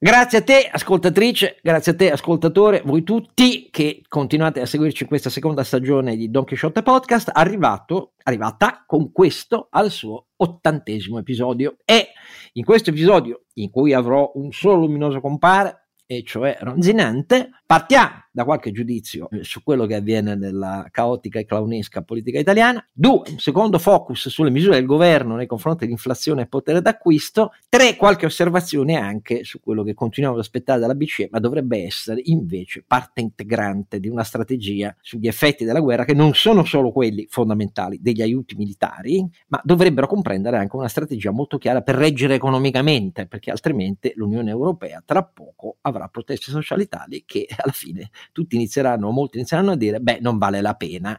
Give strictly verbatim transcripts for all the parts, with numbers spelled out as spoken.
Grazie a te ascoltatrice, grazie a te ascoltatore, voi tutti che continuate a seguirci in questa seconda stagione di Don Quixote Podcast, arrivato, arrivata con questo al suo ottantesimo episodio. E in questo episodio, in cui avrò un solo luminoso compare, e cioè Rocinante, partiamo da qualche giudizio su quello che avviene nella caotica e clownesca politica italiana. Due, un secondo focus sulle misure del governo nei confronti di inflazione e potere d'acquisto. Tre, qualche osservazione anche su quello che continuiamo ad aspettare dalla B C E, ma dovrebbe essere invece parte integrante di una strategia sugli effetti della guerra, che non sono solo quelli fondamentali degli aiuti militari, ma dovrebbero comprendere anche una strategia molto chiara per reggere economicamente, perché altrimenti l'Unione Europea tra poco avrà proteste sociali tali che alla fine tutti inizieranno, molti inizieranno a dire, beh, non vale la pena.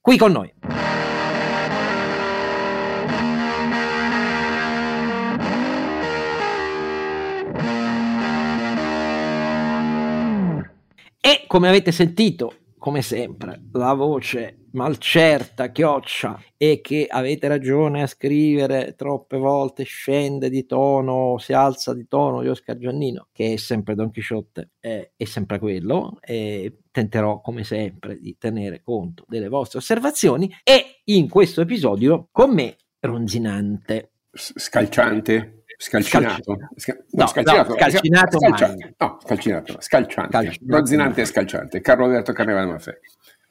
Qui con noi e, come avete sentito, come sempre, la voce malcerta, chioccia, e che avete ragione a scrivere troppe volte, scende di tono, si alza di tono, di Oscar Giannino, che è sempre Don Quixote, eh, è sempre quello, eh, tenterò come sempre di tenere conto delle vostre osservazioni. E in questo episodio con me Rocinante. Scalciante. Scalcinato, Scal- no, no, scalcinato, scalcinato, scalciante. No, scalcinato, scalciante, scalcinato. Rocinante e scalciante, Carlo Alberto Carnevale Maffei.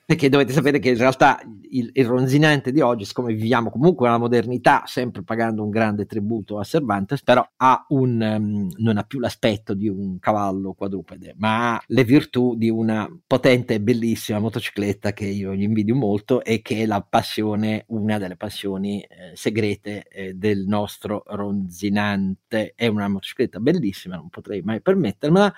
Perché dovete sapere che in realtà il, il Rocinante di oggi, siccome viviamo comunque nella modernità, sempre pagando un grande tributo a Cervantes, però ha un, um, non ha più l'aspetto di un cavallo quadrupede, ma ha le virtù di una potente e bellissima motocicletta che io gli invidio molto e che è la passione, una delle passioni eh, segrete eh, del nostro Rocinante. È una motocicletta bellissima, non potrei mai permettermela,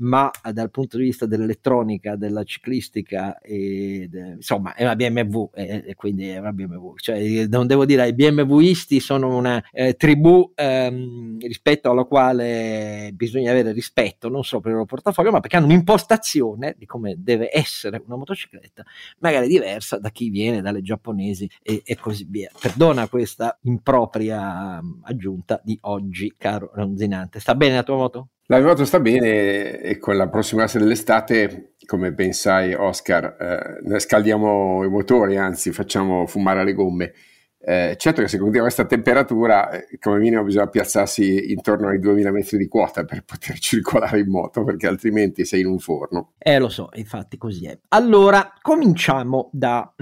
ma dal punto di vista dell'elettronica, della ciclistica e, de, insomma, è una B M W, eh, e quindi è una B M W, cioè non devo dire ai BMWisti sono una eh, tribù ehm, rispetto alla quale bisogna avere rispetto, non solo per il loro portafoglio, ma perché hanno un'impostazione di come deve essere una motocicletta magari diversa da chi viene dalle giapponesi e, e così via. Perdona questa impropria um, aggiunta di oggi, caro Rocinante. Sta bene la tua moto? La mia moto sta bene, e con l'approssimarsi dell'estate, come ben sai Oscar, eh, scaldiamo i motori, anzi facciamo fumare le gomme. Eh, certo che se continua questa temperatura, come minimo bisogna piazzarsi intorno ai duemila metri di quota per poter circolare in moto, perché altrimenti sei in un forno. Eh lo so, infatti così è. Allora, cominciamo da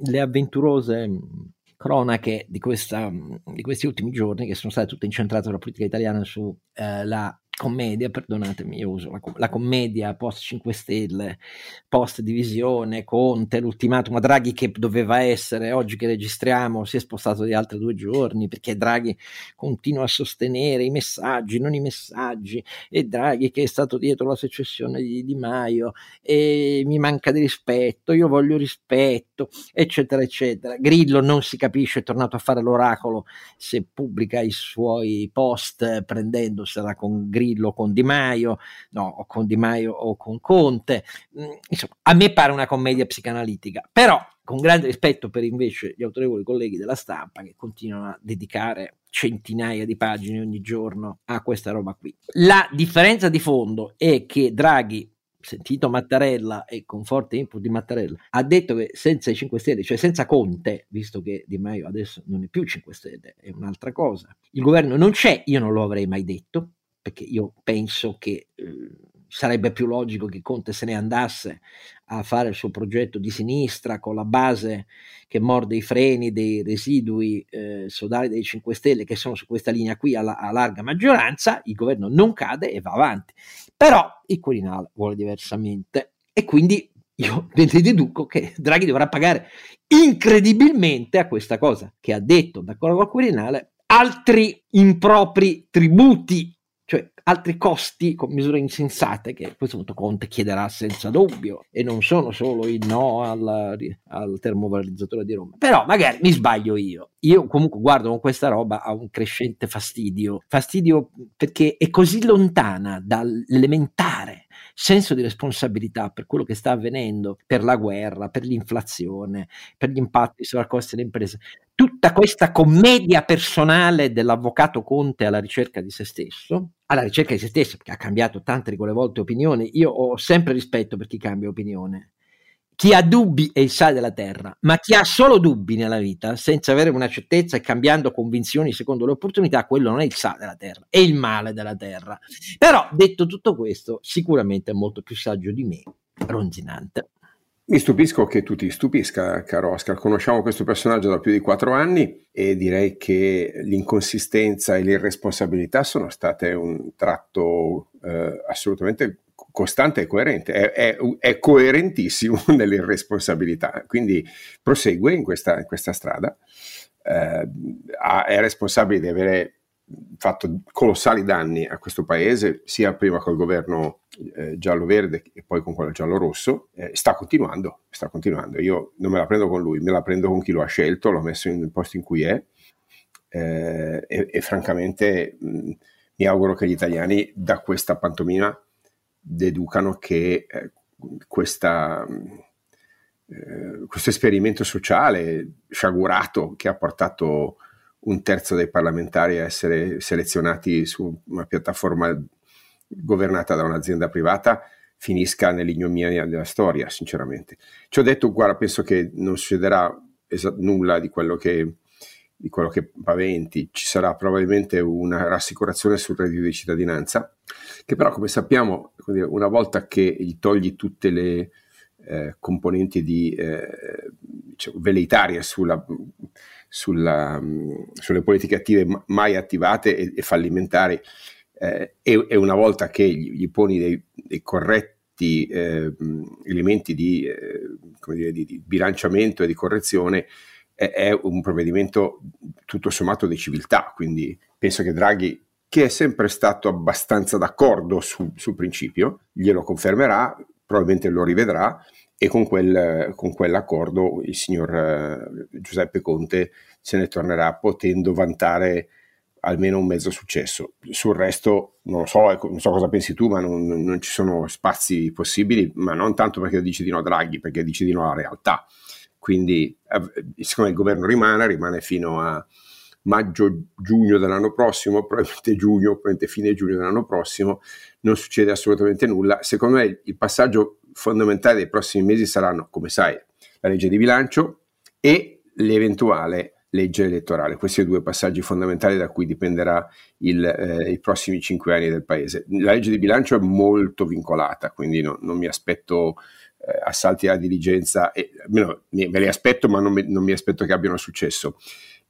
le avventurose cronache di, questa, di questi ultimi giorni, che sono state tutte incentrate sulla politica italiana, su eh, la commedia, perdonatemi, io uso la, la commedia post cinque Stelle, post divisione, Conte, l'ultimatum a Draghi, che doveva essere oggi che registriamo, si è spostato di altri due giorni perché Draghi continua a sostenere i messaggi, non i messaggi, e Draghi che è stato dietro la secessione di Di Maio, e mi manca di rispetto, io voglio rispetto, eccetera eccetera. Grillo non si capisce, è tornato a fare l'oracolo, se pubblica i suoi post prendendosela con Grillo con Di Maio, no, o con Di Maio o con Conte. Insomma, a me pare una commedia psicanalitica, però con grande rispetto per invece gli autorevoli colleghi della stampa che continuano a dedicare centinaia di pagine ogni giorno a questa roba qui. La differenza di fondo è che Draghi, sentito Mattarella e con forte input di Mattarella, ha detto che senza i cinque Stelle, cioè senza Conte, visto che Di Maio adesso non è più cinque Stelle, è un'altra cosa, il governo non c'è. Io non lo avrei mai detto, perché io penso che eh, sarebbe più logico che Conte se ne andasse a fare il suo progetto di sinistra con la base che morde i freni dei residui eh, sodali dei cinque Stelle, che sono su questa linea qui alla, a larga maggioranza. Il governo non cade e va avanti, però il Quirinale vuole diversamente, e quindi io ne deduco che Draghi dovrà pagare incredibilmente a questa cosa che ha detto, d'accordo col Quirinale, altri impropri tributi, cioè altri costi con misure insensate che a questo punto Conte chiederà senza dubbio, e non sono solo il no al, al termovalorizzatore di Roma. Però magari mi sbaglio io, io comunque guardo con questa roba a un crescente fastidio, fastidio perché è così lontana dall'elementare senso di responsabilità per quello che sta avvenendo, per la guerra, per l'inflazione, per gli impatti sulla costa delle imprese. Tutta questa commedia personale dell'avvocato Conte alla ricerca di se stesso, alla ricerca di se stessi, perché ha cambiato tante regole volte opinione. Io ho sempre rispetto per chi cambia opinione. Chi ha dubbi è il sale della terra, ma chi ha solo dubbi nella vita, senza avere una certezza e cambiando convinzioni secondo le opportunità, quello non è il sale della terra, è il male della terra. Però, detto tutto questo, sicuramente è molto più saggio di me, Rocinante. Mi stupisco che tu ti stupisca, caro Oscar. Conosciamo questo personaggio da più di quattro anni e direi che l'inconsistenza e l'irresponsabilità sono state un tratto eh, assolutamente costante e coerente, è, è, è coerentissimo nell'irresponsabilità, quindi prosegue in questa, in questa strada, eh, è responsabile di avere fatto colossali danni a questo paese, sia prima col governo eh, giallo-verde e poi con quello giallo-rosso, eh, sta continuando, sta continuando, io non me la prendo con lui, me la prendo con chi lo ha scelto, l'ho messo in, nel posto in cui è, eh, e, e francamente mh, mi auguro che gli italiani da questa pantomima deducano che eh, questa, eh, questo esperimento sociale sciagurato che ha portato un terzo dei parlamentari a essere selezionati su una piattaforma governata da un'azienda privata finisca nell'ignominia della storia, sinceramente. Ci ho detto, guarda, penso che non succederà esa- nulla di quello che di quello che paventi, ci sarà probabilmente una rassicurazione sul reddito di cittadinanza, che però come sappiamo una volta che gli togli tutte le eh, componenti di eh, diciamo, veleitarie sulla, sulla, mh, sulle politiche attive mai attivate e, e fallimentari eh, e, e una volta che gli, gli poni dei, dei corretti eh, elementi di, eh, come dire, di, di bilanciamento e di correzione, è un provvedimento tutto sommato di civiltà, quindi penso che Draghi, che è sempre stato abbastanza d'accordo sul su principio, glielo confermerà, probabilmente lo rivedrà e con, quel, con quell'accordo il signor eh, Giuseppe Conte se ne tornerà potendo vantare almeno un mezzo successo. Sul resto non lo so, non so cosa pensi tu, ma non, non ci sono spazi possibili, ma non tanto perché dici di no Draghi, perché dici di no alla realtà. Quindi siccome il governo rimane, rimane fino a maggio-giugno dell'anno prossimo, probabilmente giugno, probabilmente fine giugno dell'anno prossimo, non succede assolutamente nulla. Secondo me il passaggio fondamentale dei prossimi mesi saranno, come sai, la legge di bilancio e l'eventuale legge elettorale. Questi due passaggi fondamentali da cui dipenderà il, eh, i prossimi cinque anni del Paese. La legge di bilancio è molto vincolata, quindi no, non mi aspetto assalti alla diligenza, e, no, me li aspetto ma non mi, non mi aspetto che abbiano successo.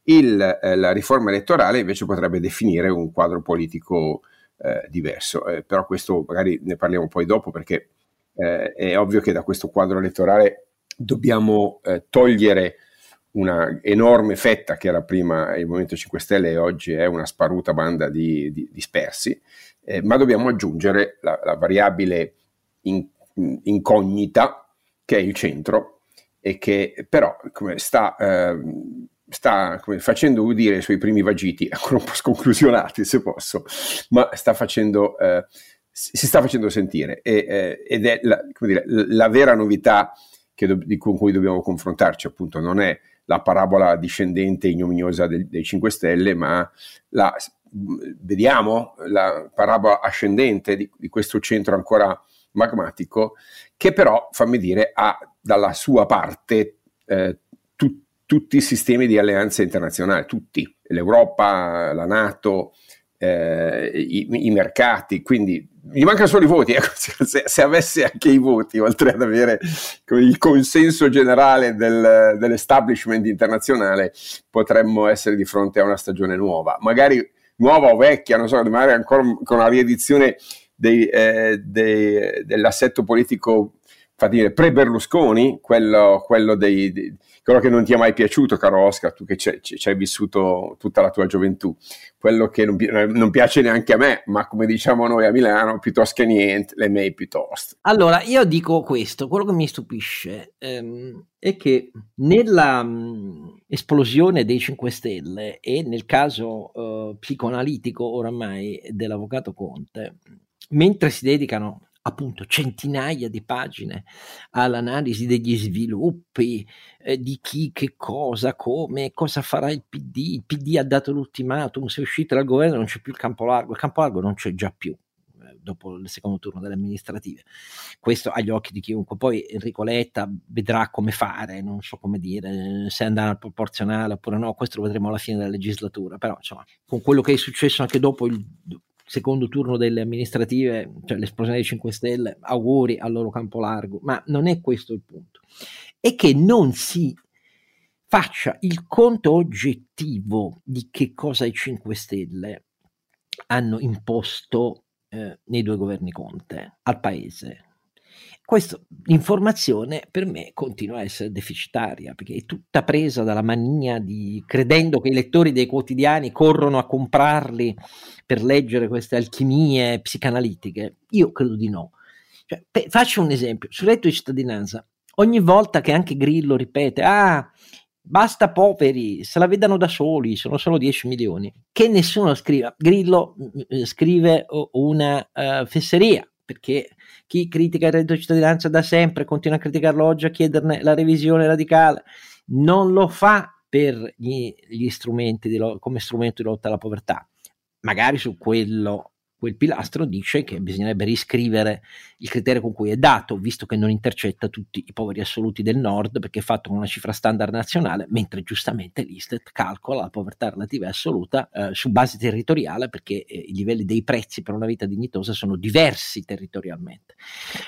Il, eh, la riforma elettorale invece potrebbe definire un quadro politico eh, diverso, eh, però questo magari ne parliamo poi dopo, perché eh, è ovvio che da questo quadro elettorale dobbiamo eh, togliere una enorme fetta che era prima il Movimento cinque Stelle e oggi è una sparuta banda di, di dispersi, eh, ma dobbiamo aggiungere la, la variabile in incognita che è il centro e che però come sta, eh, sta come facendo udire i suoi primi vagiti ancora un po' sconclusionati se posso, ma sta facendo eh, si sta facendo sentire e, eh, ed è la, come dire, la vera novità che do- di con cui dobbiamo confrontarci, appunto non è la parabola discendente ignominiosa del, dei cinque Stelle, ma la, vediamo la parabola ascendente di, di questo centro ancora magmatico, che però, fammi dire, ha dalla sua parte eh, tu, tutti i sistemi di alleanze internazionali, tutti, l'Europa, la NATO, eh, i, i mercati, quindi gli mancano solo i voti, eh, se, se avesse anche i voti, oltre ad avere il consenso generale del, dell'establishment internazionale, potremmo essere di fronte a una stagione nuova, magari nuova o vecchia, non so, magari ancora con una riedizione Dei, eh, dei, dell'assetto politico, fa dire, pre-Berlusconi, quello, quello, dei, dei, quello che non ti è mai piaciuto, caro Oscar, tu che ci hai vissuto tutta la tua gioventù, quello che non, non piace neanche a me, ma come diciamo noi a Milano, piuttosto che niente, le mie piuttosto. Allora, io dico questo, quello che mi stupisce ehm, è che nella mh, esplosione dei cinque Stelle e nel caso eh, psicoanalitico oramai dell'avvocato Conte, mentre si dedicano appunto centinaia di pagine all'analisi degli sviluppi, eh, di chi, che cosa, come, cosa farà il P D. Il P D ha dato l'ultimatum, se uscite dal governo non c'è più il campo largo, il campo largo non c'è già più eh, dopo il secondo turno delle amministrative. Questo agli occhi di chiunque. Poi Enrico Letta vedrà come fare, non so come dire, se andare al proporzionale oppure no, questo lo vedremo alla fine della legislatura, però insomma con quello che è successo anche dopo il secondo turno delle amministrative, cioè l'esplosione dei cinque Stelle, auguri al loro campo largo, ma non è questo il punto. È che non si faccia il conto oggettivo di che cosa i cinque Stelle hanno imposto eh, nei due governi Conte al paese. Questa informazione per me continua a essere deficitaria, perché è tutta presa dalla mania di, credendo che i lettori dei quotidiani corrono a comprarli per leggere queste alchimie psicanalitiche. Io credo di no. Cioè, pe- faccio un esempio, sul reddito di cittadinanza, ogni volta che anche Grillo ripete «Ah, basta poveri, se la vedano da soli, sono solo dieci milioni», che nessuno scriva. Grillo eh, scrive una eh, fesseria, perché chi critica il reddito di cittadinanza da sempre continua a criticarlo oggi, a chiederne la revisione radicale, non lo fa per gli, gli strumenti di lo, come strumento di lotta alla povertà. Magari su quello, quel pilastro dice che bisognerebbe riscrivere il criterio con cui è dato, visto che non intercetta tutti i poveri assoluti del nord, perché è fatto con una cifra standard nazionale, mentre giustamente l'Istat calcola la povertà relativa e assoluta eh, su base territoriale, perché eh, i livelli dei prezzi per una vita dignitosa sono diversi territorialmente.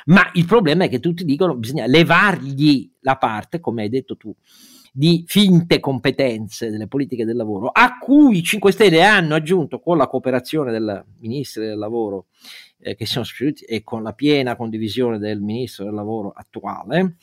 Ma il problema è che tutti dicono che bisogna levargli la parte, come hai detto tu, di finte competenze delle politiche del lavoro, a cui i cinque Stelle hanno aggiunto, con la cooperazione del ministro del lavoro eh, che sono sostituiti e con la piena condivisione del ministro del lavoro attuale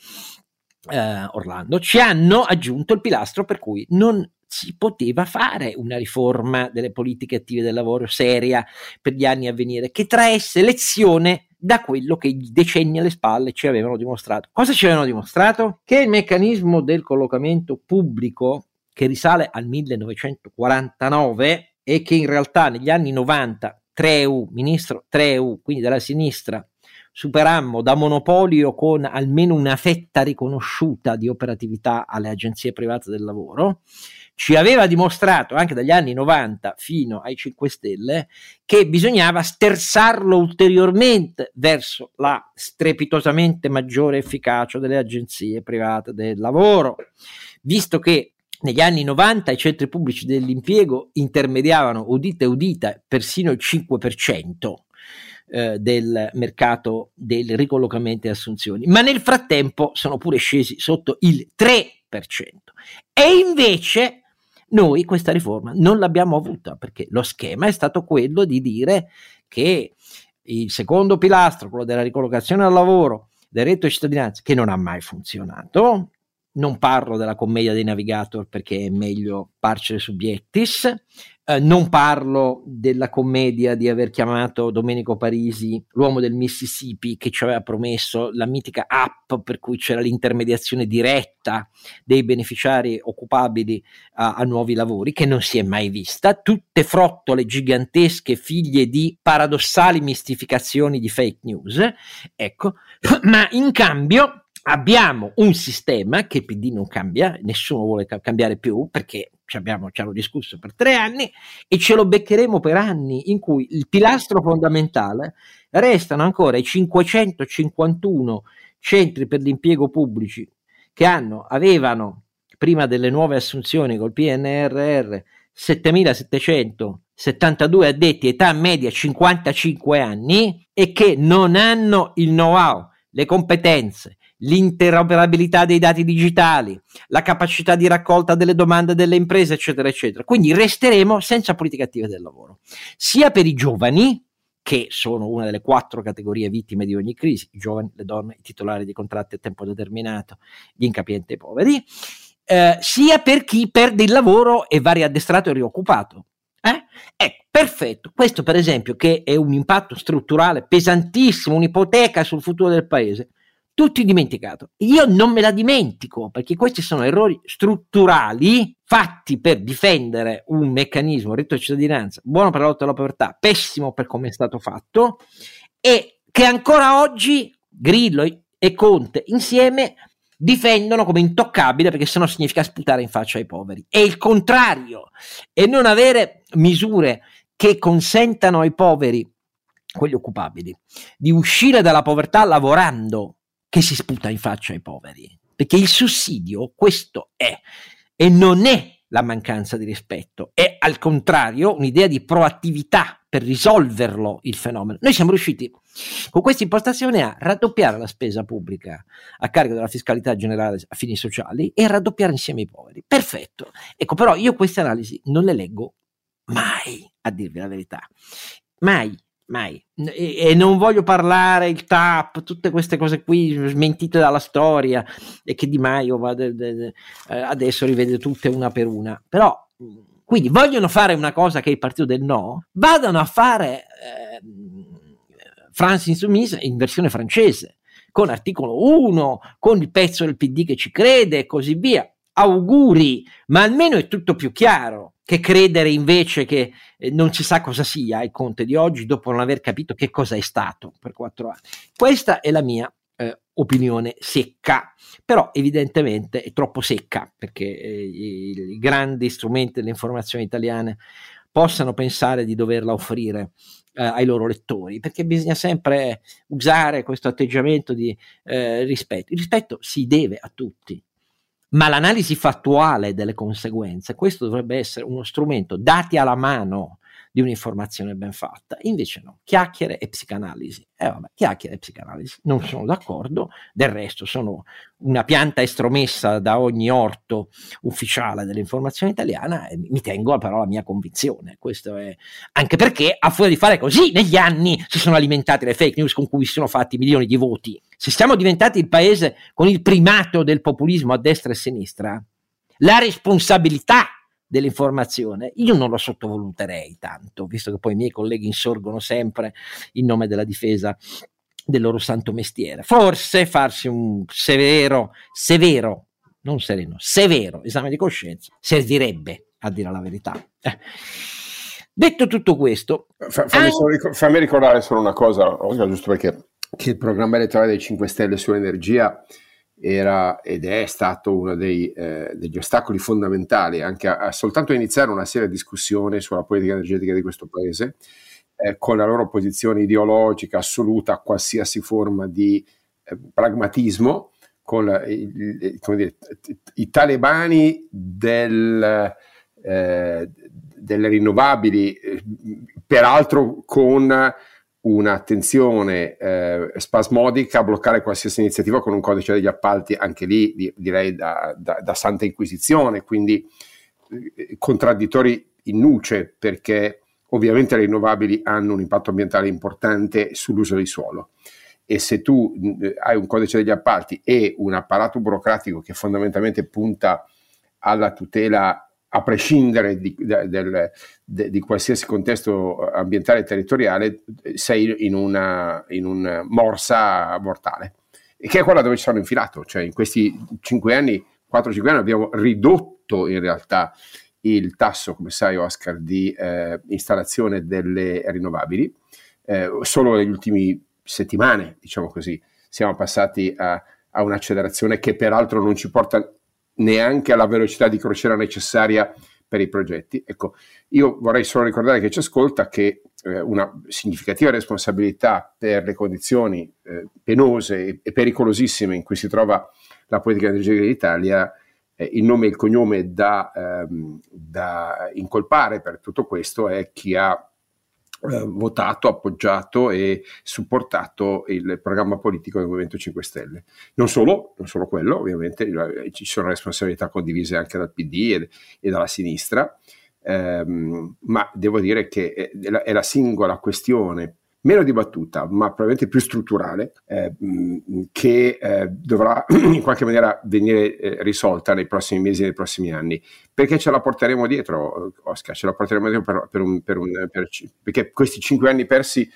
eh, Orlando, ci hanno aggiunto il pilastro per cui non si poteva fare una riforma delle politiche attive del lavoro seria per gli anni a venire, che traesse lezione da quello che i decenni alle spalle ci avevano dimostrato. Cosa ci avevano dimostrato? Che il meccanismo del collocamento pubblico, che risale al millenovecentoquarantanove e che in realtà negli anni novanta Treu, ministro Treu, quindi della sinistra, superammo da monopolio con almeno una fetta riconosciuta di operatività alle agenzie private del lavoro, ci aveva dimostrato anche dagli anni novanta fino ai cinque Stelle che bisognava sterzarlo ulteriormente verso la strepitosamente maggiore efficacia delle agenzie private del lavoro, visto che negli anni novanta i centri pubblici dell'impiego intermediavano, udite udita, persino il cinque per cento eh, del mercato dei ricollocamenti e assunzioni, ma nel frattempo sono pure scesi sotto il tre per cento. E invece noi questa riforma non l'abbiamo avuta, perché lo schema è stato quello di dire che il secondo pilastro, quello della ricollocazione al lavoro, del reddito di cittadinanza, che non ha mai funzionato, non parlo della commedia dei Navigator perché è meglio parcere subiectis, eh, non parlo della commedia di aver chiamato Domenico Parisi l'uomo del Mississippi, che ci aveva promesso la mitica app per cui c'era l'intermediazione diretta dei beneficiari occupabili a, a nuovi lavori, che non si è mai vista, tutte frottole gigantesche figlie di paradossali mistificazioni di fake news, ecco, ma in cambio abbiamo un sistema che il P D non cambia, nessuno vuole ca- cambiare più, perché ci abbiamo, ci hanno discusso per tre anni e ce lo beccheremo per anni, in cui il pilastro fondamentale restano ancora i cinquecentocinquantuno centri per l'impiego pubblici che hanno, avevano, prima delle nuove assunzioni col P N R R, settemilasettecentosettantadue addetti, età media cinquantacinque anni, e che non hanno il know-how, le competenze, l'interoperabilità dei dati digitali, la capacità di raccolta delle domande delle imprese, eccetera, eccetera. Quindi resteremo senza politiche attive del lavoro, sia per i giovani, che sono una delle quattro categorie vittime di ogni crisi, i giovani, le donne, i titolari di contratti a tempo determinato, gli incapienti e i poveri, eh, sia per chi perde il lavoro e va riaddestrato e rioccupato. Eh? Ecco, perfetto. Questo per esempio, che è un impatto strutturale pesantissimo, un'ipoteca sul futuro del paese, tutti dimenticato. Io non me la dimentico, perché questi sono errori strutturali fatti per difendere un meccanismo, reddito di cittadinanza, buono per la lotta alla povertà, pessimo per come è stato fatto, e che ancora oggi Grillo e Conte insieme difendono come intoccabile, perché sennò significa sputare in faccia ai poveri. È il contrario, e non avere misure che consentano ai poveri, quelli occupabili, di uscire dalla povertà lavorando, che si sputa in faccia ai poveri, perché il sussidio questo è, e non è la mancanza di rispetto, è al contrario un'idea di proattività per risolverlo il fenomeno. Noi siamo riusciti con questa impostazione a raddoppiare la spesa pubblica a carico della fiscalità generale a fini sociali e a raddoppiare insieme i poveri. Perfetto. Ecco, però io queste analisi non le leggo mai, a dirvi la verità, mai. Mai. E, e non voglio parlare il T A P, tutte queste cose qui smentite dalla storia e che Di Maio va de, de, de, adesso rivede tutte una per una. Però quindi vogliono fare una cosa che è il partito del no, vadano a fare eh, France Insoumise in versione francese, con articolo uno, con il pezzo del P D che ci crede e così via. Auguri, ma almeno è tutto più chiaro che credere invece che eh, non si sa cosa sia il Conte di oggi, dopo non aver capito che cosa è stato per quattro anni. Questa è la mia eh, opinione secca, però evidentemente è troppo secca perché eh, i, i grandi strumenti dell'informazione italiane possano pensare di doverla offrire eh, ai loro lettori, perché bisogna sempre usare questo atteggiamento di eh, rispetto. Il rispetto si deve a tutti, ma l'analisi fattuale delle conseguenze, questo dovrebbe essere uno strumento dati alla mano di un'informazione ben fatta. Invece no, chiacchiere e psicanalisi. Eh vabbè, chiacchiere e psicanalisi, non sono d'accordo, del resto sono una pianta estromessa da ogni orto ufficiale dell'informazione italiana e mi tengo però alla mia convinzione. Questo è anche perché a furia di fare così negli anni si sono alimentate le fake news con cui si sono fatti milioni di voti. Se siamo diventati il paese con il primato del populismo a destra e a sinistra, la responsabilità dell'informazione io non lo sottovaluterei tanto, visto che poi i miei colleghi insorgono sempre in nome della difesa del loro santo mestiere. Forse farsi un severo severo, non sereno, severo esame di coscienza servirebbe, a dire la verità. eh. Detto tutto questo, Fa, fammi, ah, solo, fammi ricordare solo una cosa, Oscar, giusto perché, che il programma elettorale dei cinque Stelle sull'energia era ed è stato uno dei, eh, degli ostacoli fondamentali anche a, a soltanto iniziare una seria discussione sulla politica energetica di questo paese, eh, con la loro posizione ideologica assoluta a qualsiasi forma di eh, pragmatismo, con la, il, come dire, i talebani del, eh, delle rinnovabili, eh, peraltro con un'attenzione eh, spasmodica a bloccare qualsiasi iniziativa con un codice degli appalti, anche lì di, direi da, da, da Santa Inquisizione, quindi eh, contraddittori in nuce, perché ovviamente le rinnovabili hanno un impatto ambientale importante sull'uso del suolo e se tu eh, hai un codice degli appalti e un apparato burocratico che fondamentalmente punta alla tutela a prescindere di, del, de, di qualsiasi contesto ambientale e territoriale, sei in una, in una morsa mortale, e che è quella dove ci sono infilato. Cioè in questi cinque anni, quattro cinque anni, abbiamo ridotto in realtà il tasso, come sai Oscar, di eh, installazione delle rinnovabili. Eh, solo negli ultimi settimane, diciamo così, siamo passati a, a un'accelerazione che peraltro non ci porta neanche alla velocità di crociera necessaria per i progetti. Ecco, io vorrei solo ricordare che ci ascolta che eh, una significativa responsabilità per le condizioni eh, penose e, e pericolosissime in cui si trova la politica energetica dell'Italia, eh, il nome e il cognome da, ehm, da incolpare per tutto questo è chi ha eh, votato, appoggiato e supportato il programma politico del Movimento cinque Stelle. Non solo, non solo quello, ovviamente ci sono responsabilità condivise anche dal P D e, e dalla sinistra, ehm, ma devo dire che è, è, la, è la singola questione meno dibattuta, ma probabilmente più strutturale, eh, che eh, dovrà in qualche maniera venire eh, risolta nei prossimi mesi e nei prossimi anni, perché ce la porteremo dietro, Oscar, ce la porteremo dietro per, per un, per un per, perché questi cinque anni persi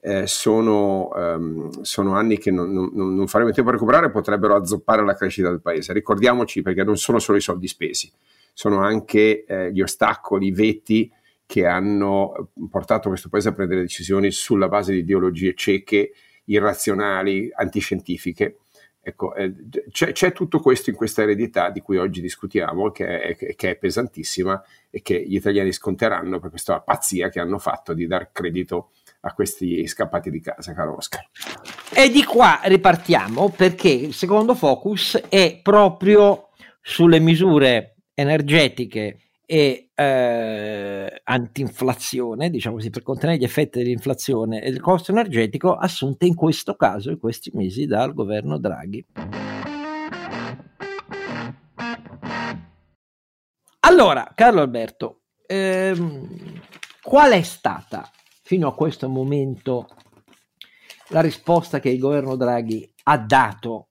eh, sono, ehm, sono anni che non, non, non faremo tempo a recuperare, potrebbero azzoppare la crescita del paese. Ricordiamoci, perché non sono solo i soldi spesi, sono anche eh, gli ostacoli, i veti che hanno portato questo paese a prendere decisioni sulla base di ideologie cieche, irrazionali, antiscientifiche. Ecco, eh, c'è, c'è tutto questo in questa eredità di cui oggi discutiamo, che è, che è pesantissima e che gli italiani sconteranno per questa pazzia che hanno fatto di dar credito a questi scappati di casa, caro Oscar. E di qua ripartiamo, perché il secondo focus è proprio sulle misure energetiche e eh, antinflazione, diciamo così, per contenere gli effetti dell'inflazione e del costo energetico assunte in questo caso, in questi mesi, dal governo Draghi. Allora, Carlo Alberto, ehm, qual è stata fino a questo momento la risposta che il governo Draghi ha dato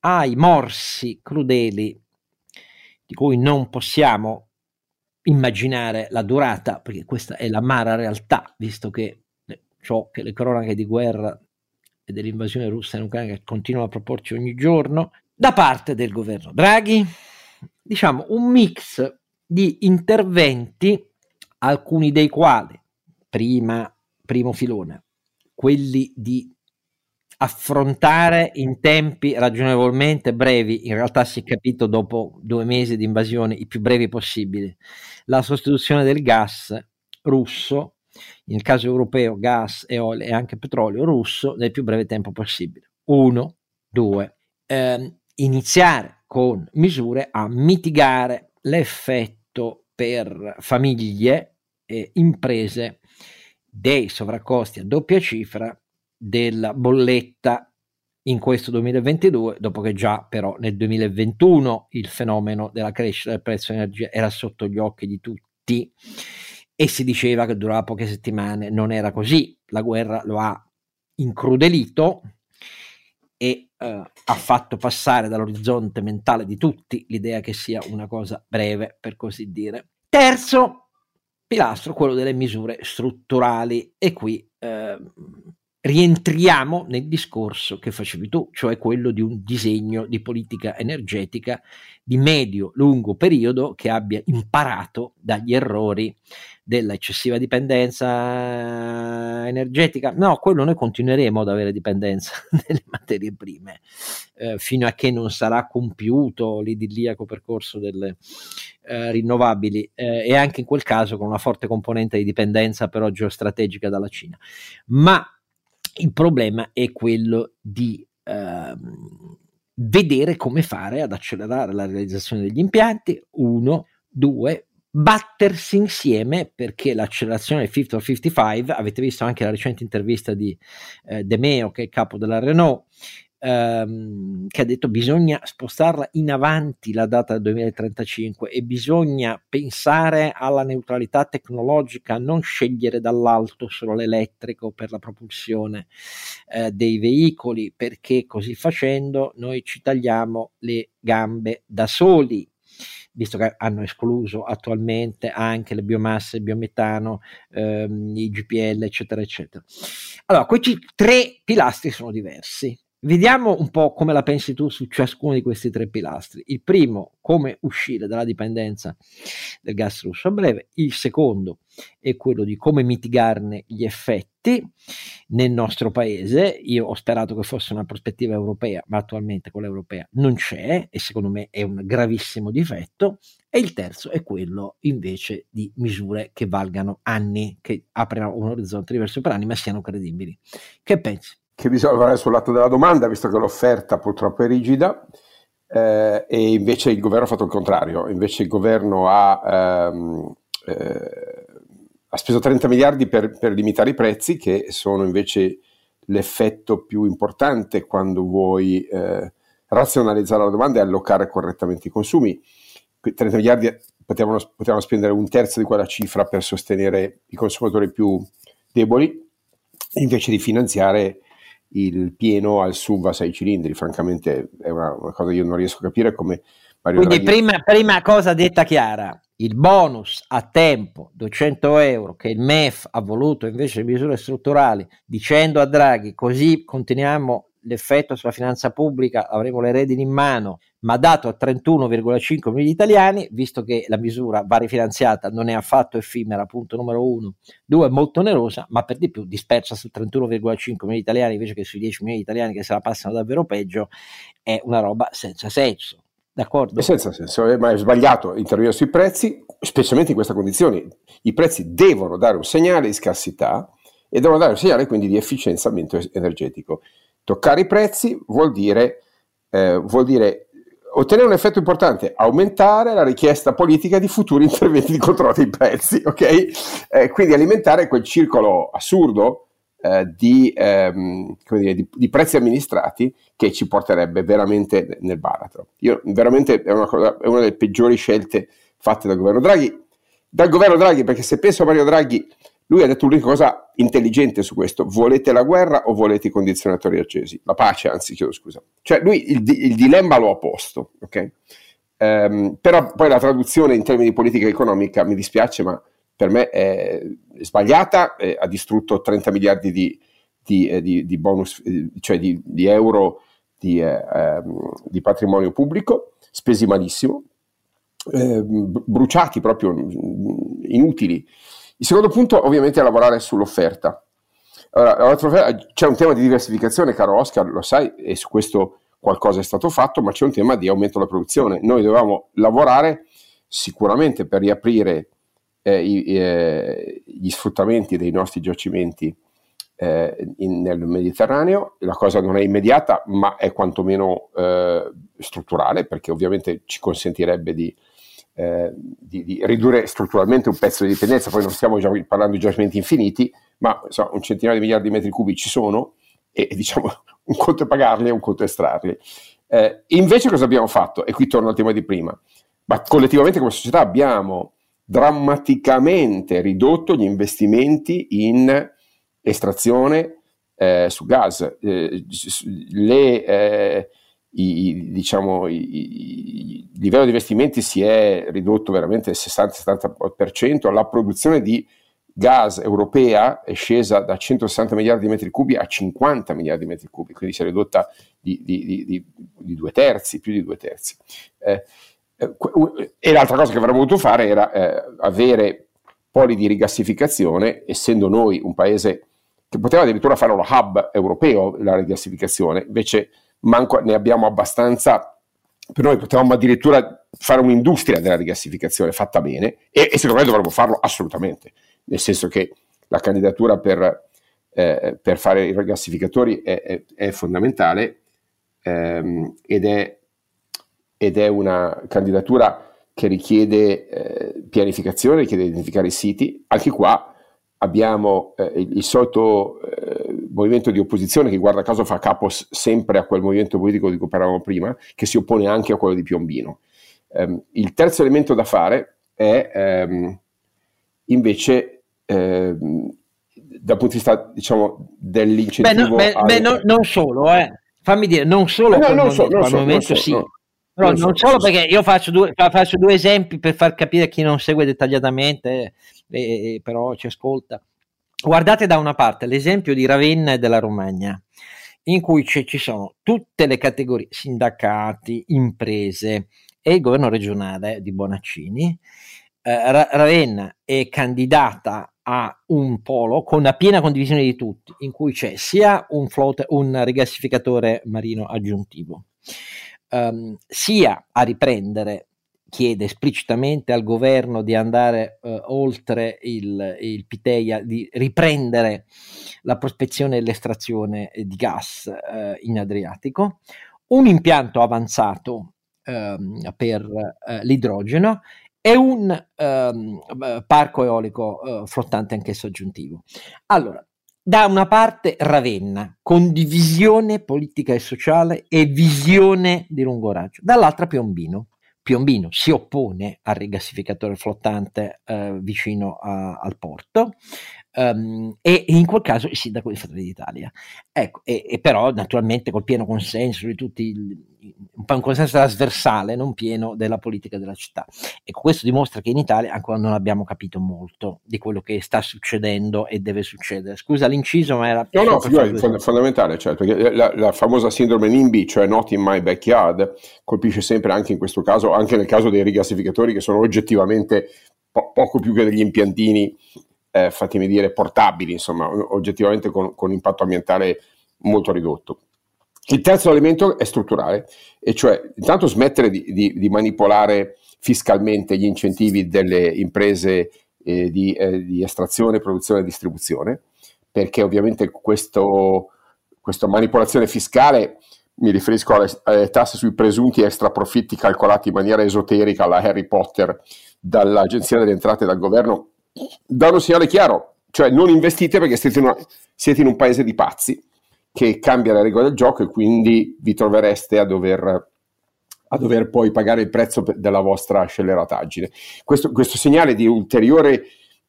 ai morsi crudeli, di cui non possiamo immaginare la durata, perché questa è l'amara realtà, visto che ciò che le cronache di guerra e dell'invasione russa in Ucraina continuano a proporci ogni giorno, da parte del governo Draghi? Diciamo un mix di interventi, alcuni dei quali, prima, primo filone, quelli di affrontare in tempi ragionevolmente brevi, in realtà si è capito dopo due mesi di invasione, i più brevi possibili, la sostituzione del gas russo, nel caso europeo gas e olio e anche petrolio russo, nel più breve tempo possibile. Uno, due, eh, iniziare con misure a mitigare l'effetto per famiglie e imprese dei sovraccosti a doppia cifra della bolletta in questo duemilaventidue, dopo che già però nel duemilaventuno il fenomeno della crescita del prezzo dell'energia era sotto gli occhi di tutti e si diceva che durava poche settimane, non era così, la guerra lo ha incrudelito e eh, ha fatto passare dall'orizzonte mentale di tutti l'idea che sia una cosa breve, per così dire. Terzo pilastro, quello delle misure strutturali, e qui eh, rientriamo nel discorso che facevi tu, cioè quello di un disegno di politica energetica di medio-lungo periodo che abbia imparato dagli errori della eccessiva dipendenza energetica. No, quello noi continueremo ad avere dipendenza delle materie prime eh, fino a che non sarà compiuto l'idilliaco percorso delle eh, rinnovabili eh, e anche in quel caso con una forte componente di dipendenza però geostrategica dalla Cina. Ma il problema è quello di ehm, vedere come fare ad accelerare la realizzazione degli impianti, uno, due, battersi insieme, perché l'accelerazione del cinquanta per cinquantacinque, avete visto anche la recente intervista di eh, De Meo, che è il capo della Renault, ehm, che ha detto bisogna spostarla in avanti la data del duemilatrentacinque e bisogna pensare alla neutralità tecnologica, non scegliere dall'alto solo l'elettrico per la propulsione eh, dei veicoli, perché così facendo noi ci tagliamo le gambe da soli, visto che hanno escluso attualmente anche le biomasse, il biometano, ehm, i G P L, eccetera, eccetera. Allora, questi tre pilastri sono diversi. Vediamo un po' come la pensi tu su ciascuno di questi tre pilastri. Il primo, come uscire dalla dipendenza del gas russo a breve. Il secondo è quello di come mitigarne gli effetti nel nostro paese. Io ho sperato che fosse una prospettiva europea, ma attualmente quella europea non c'è e secondo me è un gravissimo difetto. E il terzo è quello invece di misure che valgano anni, che aprano un orizzonte diverso per anni, ma siano credibili. Che pensi? Che bisogna lavorare sul lato della domanda, visto che l'offerta purtroppo è rigida, eh, e invece il governo ha fatto il contrario. Invece il governo ha, ehm, eh, ha speso trenta miliardi per, per limitare i prezzi, che sono invece l'effetto più importante quando vuoi eh, razionalizzare la domanda e allocare correttamente i consumi. trenta miliardi potevano, potevano spendere un terzo di quella cifra per sostenere i consumatori più deboli, invece di finanziare il pieno al S U V a sei cilindri. Francamente è una, una cosa che io non riesco a capire come Mario Draghi. Quindi prima, prima cosa detta chiara, il bonus a tempo duecento euro che il M E F ha voluto invece di misure strutturali, dicendo a Draghi così conteniamo l'effetto sulla finanza pubblica, avremo le redini in mano, ma dato a trentuno virgola cinque milioni di italiani, visto che la misura va rifinanziata, non è affatto effimera, punto numero uno. Due, molto onerosa, ma per di più dispersa su trentuno virgola cinque milioni di italiani invece che sui dieci milioni di italiani che se la passano davvero peggio, è una roba senza senso. D'accordo? È senza senso, ma è sbagliato intervenire sui prezzi, specialmente in queste condizioni. I prezzi devono dare un segnale di scarsità e devono dare un segnale quindi di efficienziamento energetico. Toccare i prezzi vuol dire, eh, vuol dire ottenere un effetto importante, aumentare la richiesta politica di futuri interventi di controllo dei prezzi, ok? Eh, quindi alimentare quel circolo assurdo eh, di, ehm, come dire, di, di prezzi amministrati che ci porterebbe veramente nel baratro. Io, veramente è una, cosa, è una delle peggiori scelte fatte dal governo Draghi. Dal governo Draghi, perché se penso a Mario Draghi, lui ha detto l'unica cosa intelligente su questo: volete la guerra o volete i condizionatori accesi? La pace, anzi, chiedo scusa. Cioè lui il, il dilemma lo ha posto, ok? Ehm, però poi la traduzione in termini di politica economica, mi dispiace, ma per me è sbagliata, eh, ha distrutto trenta miliardi di, di, eh, di, di bonus, eh, cioè di, di euro di, eh, ehm, di patrimonio pubblico, spesi malissimo, eh, bruciati proprio inutili. Il secondo punto ovviamente è lavorare sull'offerta. Allora, c'è un tema di diversificazione, caro Oscar, lo sai, e su questo qualcosa è stato fatto, ma c'è un tema di aumento della produzione. Noi dovevamo lavorare sicuramente per riaprire eh, i, eh, gli sfruttamenti dei nostri giacimenti eh, in, nel Mediterraneo. La cosa non è immediata, ma è quantomeno eh, strutturale, perché ovviamente ci consentirebbe di Eh, di, di ridurre strutturalmente un pezzo di dipendenza. Poi non stiamo già parlando di giacimenti infiniti, ma insomma, un centinaio di miliardi di metri cubi ci sono e, e diciamo un conto è pagarli e un conto è estrarli. Eh, invece cosa abbiamo fatto? E qui torno al tema di prima, ma collettivamente come società abbiamo drammaticamente ridotto gli investimenti in estrazione eh, su gas. Eh, le... Eh, I, i, diciamo, i, i, il livello di investimenti si è ridotto veramente al sessanta settanta per cento, la produzione di gas europea è scesa da centosessanta miliardi di metri cubi a cinquanta miliardi di metri cubi, quindi si è ridotta di, di, di, di, di due terzi, più di due terzi. Eh, e l'altra cosa che avremmo dovuto fare era eh, avere poli di rigassificazione, essendo noi un paese che poteva addirittura fare uno hub europeo, la rigassificazione, invece manco ne abbiamo abbastanza. Per noi potevamo addirittura fare un'industria della rigassificazione fatta bene, e, e secondo me dovremmo farlo assolutamente, nel senso che la candidatura per, eh, per fare i rigassificatori è, è, è fondamentale ehm, ed, è, ed è una candidatura che richiede eh, pianificazione, richiede identificare i siti. Anche qua abbiamo eh, il, il solito eh, movimento di opposizione che, guarda caso, fa capo sempre a quel movimento politico di cui parlavamo prima, che si oppone anche a quello di Piombino. Um, il terzo elemento da fare è um, invece um, dal punto di vista, diciamo, dell'incentivo. Beh, no, beh, beh, no, non solo, eh. fammi dire, non solo eh, no, non so, al so, momento so, sì. No. No, non solo perché io faccio due, faccio due esempi per far capire a chi non segue dettagliatamente, eh, eh, però ci ascolta. Guardate da una parte l'esempio di Ravenna e della Romagna, in cui c- ci sono tutte le categorie, sindacati, imprese e il governo regionale di Bonaccini. Eh, Ra- Ravenna è candidata a un polo con la piena condivisione di tutti, in cui c'è sia un, float, un rigassificatore marino aggiuntivo, Um, sia a riprendere, chiede esplicitamente al governo di andare uh, oltre il, il Piteia, di riprendere la prospezione e l'estrazione di gas uh, in Adriatico, un impianto avanzato um, per uh, l'idrogeno e un um, parco eolico uh, flottante anch'esso aggiuntivo. Allora, da una parte Ravenna, condivisione politica e sociale e visione di lungo raggio, dall'altra Piombino. Piombino si oppone al rigassificatore flottante eh, vicino a, al porto, um, e, e in quel caso il sindaco di Fratelli d'Italia. Ecco, e, e però naturalmente col pieno consenso di tutti, il, un consenso trasversale, non pieno, della politica della città. E questo dimostra che in Italia ancora non abbiamo capito molto di quello che sta succedendo e deve succedere. Scusa l'inciso, ma era... No, no, figlio, è fondamentale, cioè, perché la, la famosa sindrome NIMBY, cioè not in my backyard, colpisce sempre anche in questo caso, anche nel caso dei rigassificatori, che sono oggettivamente po- poco più che degli impiantini, eh, fatemi dire, portabili, insomma, oggettivamente con, con impatto ambientale molto ridotto. Il terzo elemento è strutturale, e cioè intanto smettere di, di, di manipolare fiscalmente gli incentivi delle imprese eh, di, eh, di estrazione, produzione e distribuzione, perché ovviamente questo, questa manipolazione fiscale, mi riferisco alle, alle tasse sui presunti extraprofitti calcolati in maniera esoterica alla Harry Potter dall'Agenzia delle Entrate e dal governo, dà un segnale chiaro, cioè non investite perché siete in, una, siete in un paese di pazzi, che cambia la regola del gioco, e quindi vi trovereste a dover, a dover poi pagare il prezzo della vostra scellerataggine. Questo, questo segnale di ulteriore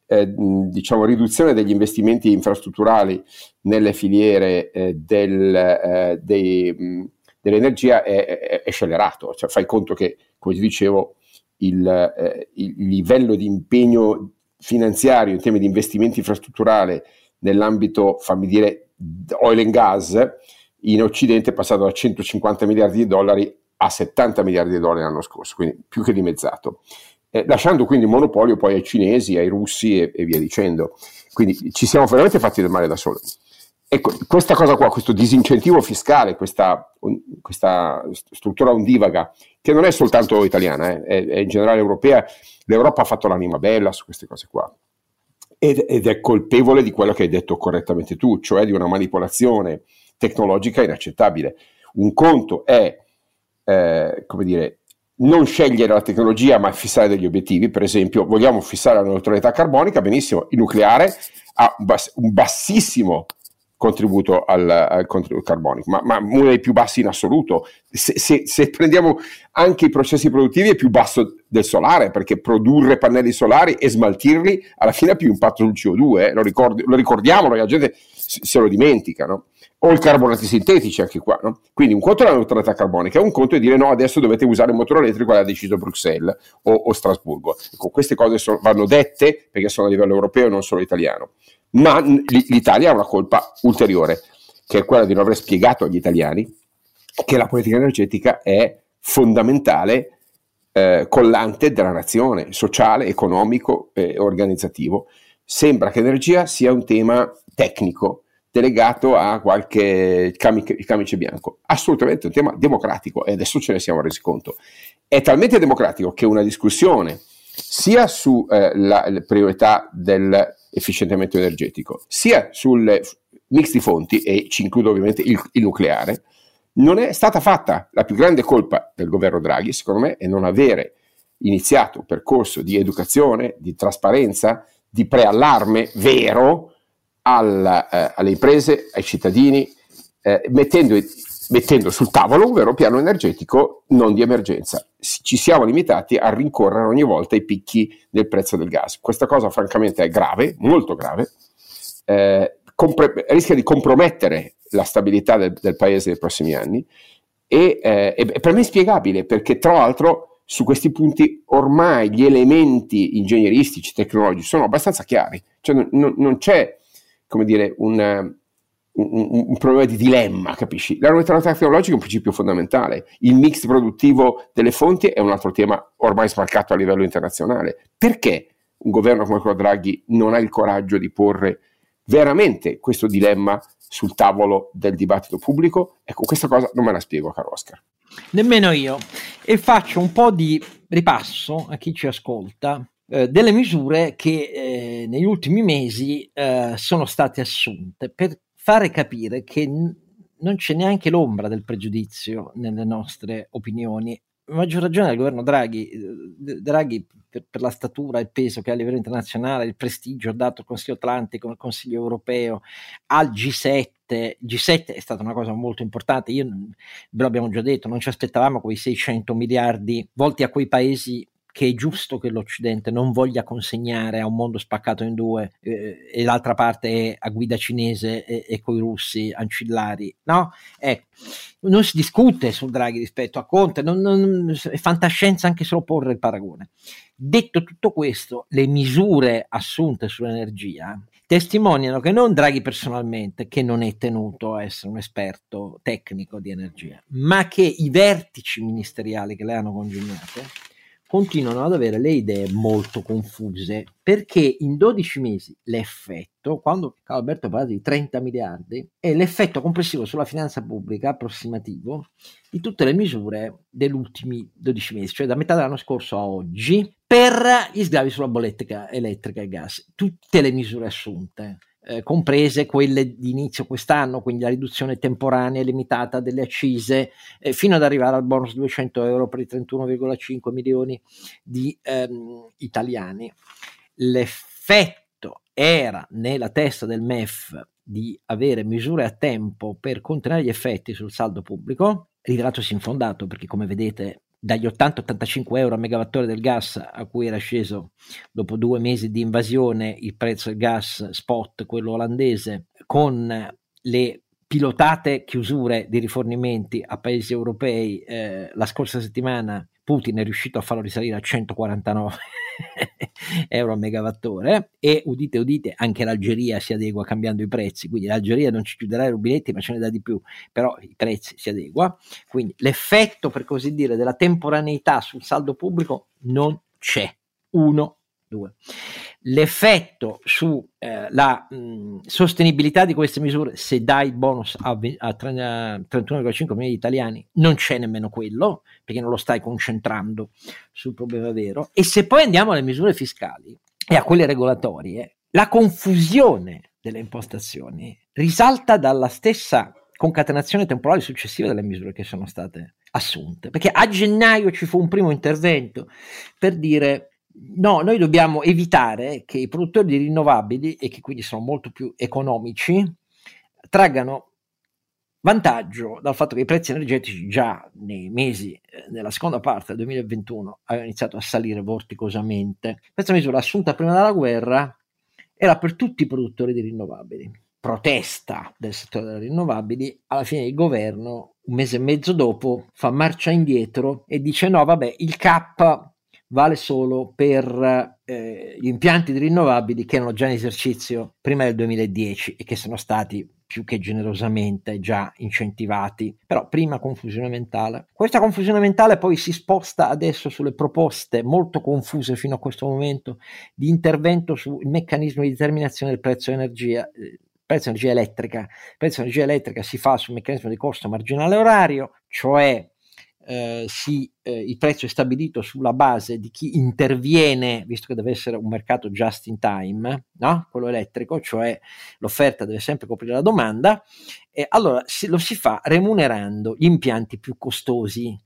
eh, diciamo, riduzione degli investimenti infrastrutturali nelle filiere eh, del, eh, dei, mh, dell'energia è, è, è scellerato. Cioè, fai conto che, come ti dicevo, il, eh, il livello di impegno finanziario in termini di investimenti infrastrutturale nell'ambito, fammi dire, oil and gas in Occidente è passato da centocinquanta miliardi di dollari a settanta miliardi di dollari l'anno scorso, quindi più che dimezzato, eh, lasciando quindi il monopolio poi ai cinesi, ai russi e, e via dicendo. Quindi ci siamo veramente fatti del male da soli. Ecco, questa cosa qua, questo disincentivo fiscale, questa, un, questa struttura ondivaga, che non è soltanto italiana, eh, è, è in generale europea. L'Europa ha fatto l'anima bella su queste cose qua. Ed è colpevole di quello che hai detto correttamente tu, cioè di una manipolazione tecnologica inaccettabile. Un conto è, eh, come dire, non scegliere la tecnologia ma fissare degli obiettivi. Per esempio, vogliamo fissare la neutralità carbonica, benissimo, il nucleare ha un, bass- un bassissimo contributo al, al contributo carbonico, ma, ma uno dei più bassi in assoluto. Se, se, se prendiamo anche i processi produttivi è più basso del solare, perché produrre pannelli solari e smaltirli alla fine ha più impatto sul C O due, eh? lo, ricordi, lo ricordiamolo, la gente se lo dimentica, no? O i carbonati sintetici anche qua, no? Quindi un conto è la neutralità carbonica, un conto è dire no, adesso dovete usare il motore elettrico, l'ha deciso Bruxelles o, o Strasburgo. Ecco, queste cose sono, vanno dette perché sono a livello europeo e non solo italiano. Ma l'Italia ha una colpa ulteriore, che è quella di non aver spiegato agli italiani che la politica energetica è fondamentale, eh, collante della nazione, sociale, economico e eh, organizzativo. Sembra che l'energia sia un tema tecnico delegato a qualche camice, camice bianco. Assolutamente un tema democratico, e adesso ce ne siamo resi conto. È talmente democratico che una discussione sia sulla eh, priorità del efficientamento energetico, sia sul mix di fonti, e ci includo ovviamente il, il nucleare, non è stata fatta. La più grande colpa del governo Draghi, secondo me, è non avere iniziato un percorso di educazione, di trasparenza, di preallarme vero alla, eh, alle imprese, ai cittadini, eh, mettendo, mettendo sul tavolo un vero piano energetico non di emergenza. Ci siamo limitati a rincorrere ogni volta i picchi del prezzo del gas. Questa cosa francamente è grave, molto grave, eh, compre- rischia di compromettere la stabilità del, del paese nei prossimi anni, e eh, è per me inspiegabile, perché tra l'altro su questi punti ormai gli elementi ingegneristici, tecnologici sono abbastanza chiari, cioè non, non, non c'è, come dire, un... Un, un problema di dilemma, capisci? La neutralità tecnologica è un principio fondamentale, il mix produttivo delle fonti è un altro tema ormai smarcato a livello internazionale. Perché un governo come quello Draghi non ha il coraggio di porre veramente questo dilemma sul tavolo del dibattito pubblico? Ecco, questa cosa non me la spiego, caro Oscar. Nemmeno io. E faccio un po' di ripasso a chi ci ascolta delle misure che eh, negli ultimi mesi eh, sono state assunte per fare capire che n- non c'è neanche l'ombra del pregiudizio nelle nostre opinioni. A maggior ragione del governo Draghi, D- Draghi per, per la statura e il peso che ha a livello internazionale, il prestigio dato al Consiglio Atlantico, al Consiglio Europeo, al G sette. G sette è stata una cosa molto importante, io ve l'abbiamo già detto, non ci aspettavamo quei seicento miliardi volti a quei paesi che è giusto che l'Occidente non voglia consegnare a un mondo spaccato in due eh, e l'altra parte è a guida cinese e, e coi russi ancillari, no? Ecco, non si discute su Draghi rispetto a Conte, non, non, è fantascienza anche solo porre il paragone. Detto tutto questo, le misure assunte sull'energia testimoniano che non Draghi personalmente, che non è tenuto a essere un esperto tecnico di energia, ma che i vertici ministeriali che le hanno congegnate continuano ad avere le idee molto confuse, perché in dodici mesi l'effetto, quando Carlo Alberto parla di trenta miliardi, è l'effetto complessivo sulla finanza pubblica approssimativo di tutte le misure degli ultimi dodici mesi, cioè da metà dell'anno scorso a oggi, per gli sgravi sulla bolletta elettrica e gas, tutte le misure assunte, eh, comprese quelle di inizio quest'anno, quindi la riduzione temporanea e limitata delle accise, eh, fino ad arrivare al bonus duecento euro per i trentuno virgola cinque milioni di ehm, italiani. L'effetto era nella testa del M E F di avere misure a tempo per contenere gli effetti sul saldo pubblico, rivelatosi infondato, perché come vedete dagli ottanta a ottantacinque euro a megawattore del gas a cui era sceso dopo due mesi di invasione il prezzo del gas spot, quello olandese, con le pilotate chiusure di rifornimenti a paesi europei, eh, la scorsa settimana Putin è riuscito a farlo risalire a centoquarantanove euro a megawattore, e udite udite anche l'Algeria si adegua cambiando i prezzi, quindi l'Algeria non ci chiuderà i rubinetti ma ce ne dà di più, però i prezzi si adegua, quindi l'effetto per così dire della temporaneità sul saldo pubblico non c'è. Uno, due, l'effetto sulla eh, mh, sostenibilità di queste misure, se dai bonus a, a, trentuno virgola cinque milioni di italiani non c'è nemmeno quello, perché non lo stai concentrando sul problema vero. E se poi andiamo alle misure fiscali e a quelle regolatorie, la confusione delle impostazioni risalta dalla stessa concatenazione temporale successiva delle misure che sono state assunte, perché a gennaio ci fu un primo intervento per dire: no, noi dobbiamo evitare che i produttori di rinnovabili, e che quindi sono molto più economici, traggano vantaggio dal fatto che i prezzi energetici già nei mesi della seconda parte del duemilaventuno avevano iniziato a salire vorticosamente. Questa misura assunta prima della guerra era per tutti i produttori di rinnovabili. Protesta del settore delle rinnovabili, alla fine il governo, un mese e mezzo dopo, fa marcia indietro e dice: no, vabbè, il cap vale solo per eh, gli impianti di rinnovabili che erano già in esercizio prima del duemiladieci e che sono stati più che generosamente già incentivati. Però prima confusione mentale. Questa confusione mentale poi si sposta adesso sulle proposte molto confuse fino a questo momento di intervento sul meccanismo di determinazione del prezzo energia, eh, prezzo energia elettrica. Il prezzo energia elettrica si fa sul meccanismo di costo marginale orario, cioè Eh, sì, eh, il prezzo è stabilito sulla base di chi interviene, visto che deve essere un mercato just in time, no? Quello elettrico, cioè l'offerta deve sempre coprire la domanda, e allora si, lo si fa remunerando gli impianti più costosi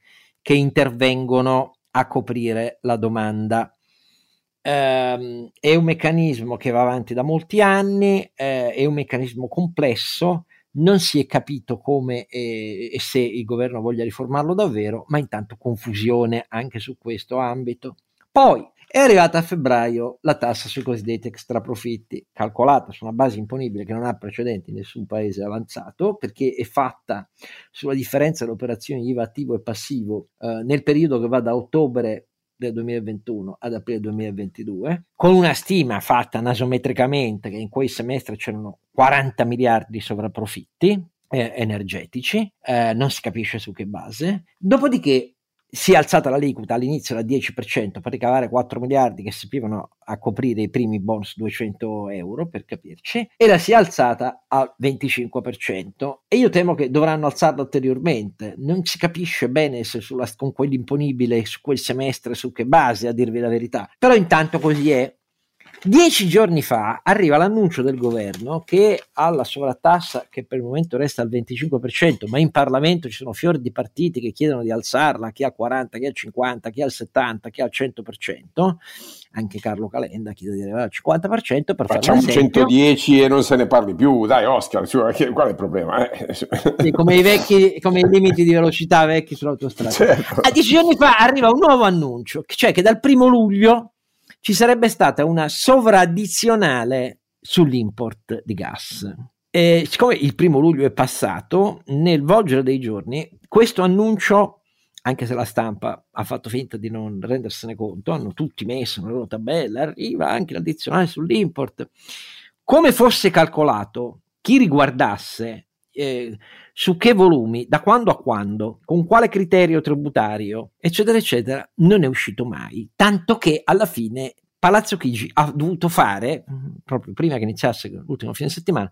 che intervengono a coprire la domanda. Eh, è un meccanismo che va avanti da molti anni, eh, è un meccanismo complesso. Non si è capito come e, e se il governo voglia riformarlo davvero, ma intanto confusione anche su questo ambito. Poi è arrivata a febbraio la tassa sui cosiddetti extraprofitti, calcolata su una base imponibile che non ha precedenti in nessun paese avanzato, perché è fatta sulla differenza delle operazioni I V A attivo e passivo eh, nel periodo che va da ottobre del duemilaventuno ad aprile duemilaventidue, con una stima fatta nasometricamente che in quel semestre c'erano quaranta miliardi di sovrapprofitti eh, energetici, eh, non si capisce su che base. Dopodiché si è alzata l'aliquota, all'inizio dal dieci per cento per ricavare quattro miliardi che servivano a coprire i primi bonus duecento euro, per capirci, e la si è alzata al venticinque per cento, e io temo che dovranno alzarla ulteriormente. Non si capisce bene se sulla, con quell'imponibile, su quel semestre, su che base, a dirvi la verità, però intanto così è. Dieci giorni fa arriva l'annuncio del governo che alla sovrattassa, che per il momento resta al venticinque per cento, ma in Parlamento ci sono fior di partiti che chiedono di alzarla, chi al quaranta, chi al cinquanta, chi al settanta, chi al cento per cento, anche Carlo Calenda chiede di arrivare al cinquanta per cento. Per facciamo centodieci e non se ne parli più, dai Oscar, cioè, che, qual è il problema? Eh? Sì, come, i vecchi, come i limiti di velocità vecchi sull'autostrada. Certo. A dieci giorni fa arriva un nuovo annuncio, cioè che dal primo luglio ci sarebbe stata una sovraddizionale sull'import di gas. E siccome il primo luglio è passato, nel volgere dei giorni, questo annuncio, anche se la stampa ha fatto finta di non rendersene conto, hanno tutti messo una loro tabella, arriva anche l'addizionale sull'import. Come fosse calcolato, chi riguardasse, eh, su che volumi, da quando a quando, con quale criterio tributario, eccetera eccetera, non è uscito mai, tanto che alla fine Palazzo Chigi ha dovuto fare, proprio prima che iniziasse l'ultimo fine settimana,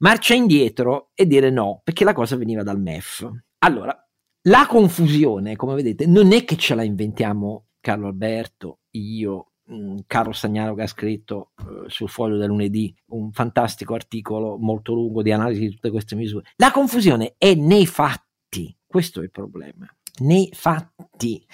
marcia indietro e dire no, perché la cosa veniva dal M E F. Allora, la confusione, come vedete, non è che ce la inventiamo Carlo Alberto, io, mh, Carlo Stagnaro, che ha scritto eh, sul Foglio del lunedì un fantastico articolo molto lungo di analisi di tutte queste misure. La confusione è nei fatti, questo è il problema, nei fatti.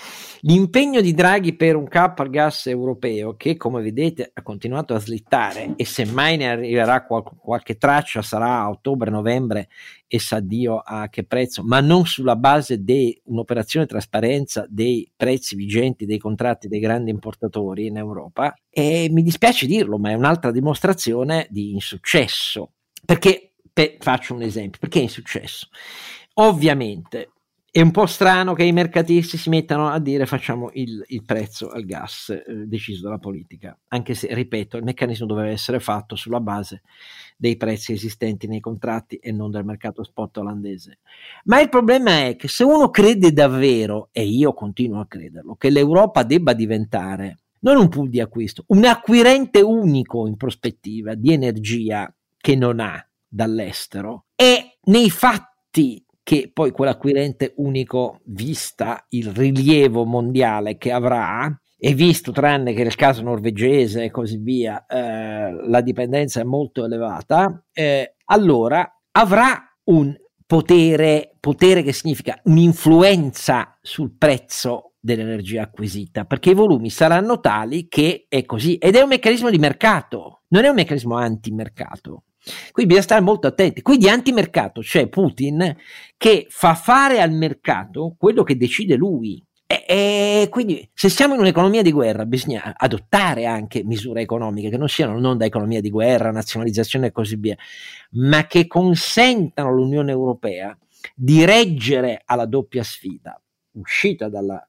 L'impegno di Draghi per un cap al gas europeo, che come vedete ha continuato a slittare e semmai ne arriverà qual- qualche traccia, sarà a ottobre, novembre e sa Dio a che prezzo, ma non sulla base di un'operazione di trasparenza dei prezzi vigenti dei contratti dei grandi importatori in Europa, e mi dispiace dirlo, ma è un'altra dimostrazione di insuccesso. Perché, pe- faccio un esempio, perché è insuccesso? Ovviamente è un po' strano che i mercatisti si mettano a dire facciamo il, il prezzo al gas eh, deciso dalla politica, anche se, ripeto, il meccanismo doveva essere fatto sulla base dei prezzi esistenti nei contratti e non del mercato spot olandese. Ma il problema è che se uno crede davvero, e io continuo a crederlo, che l'Europa debba diventare non un pool di acquisto, un acquirente unico in prospettiva di energia che non ha dall'estero, e nei fatti che poi quell'acquirente unico, vista il rilievo mondiale che avrà, e visto, tranne che nel caso norvegese e così via, eh, la dipendenza è molto elevata, eh, allora avrà un potere, potere che significa un'influenza sul prezzo dell'energia acquisita, perché i volumi saranno tali che è così, ed è un meccanismo di mercato, non è un meccanismo antimercato. Qui bisogna stare molto attenti. Qui di antimercato c'è Putin, che fa fare al mercato quello che decide lui, e, e quindi se siamo in un'economia di guerra bisogna adottare anche misure economiche che non siano non da economia di guerra, nazionalizzazione e così via, ma che consentano all'Unione Europea di reggere alla doppia sfida, uscita dalla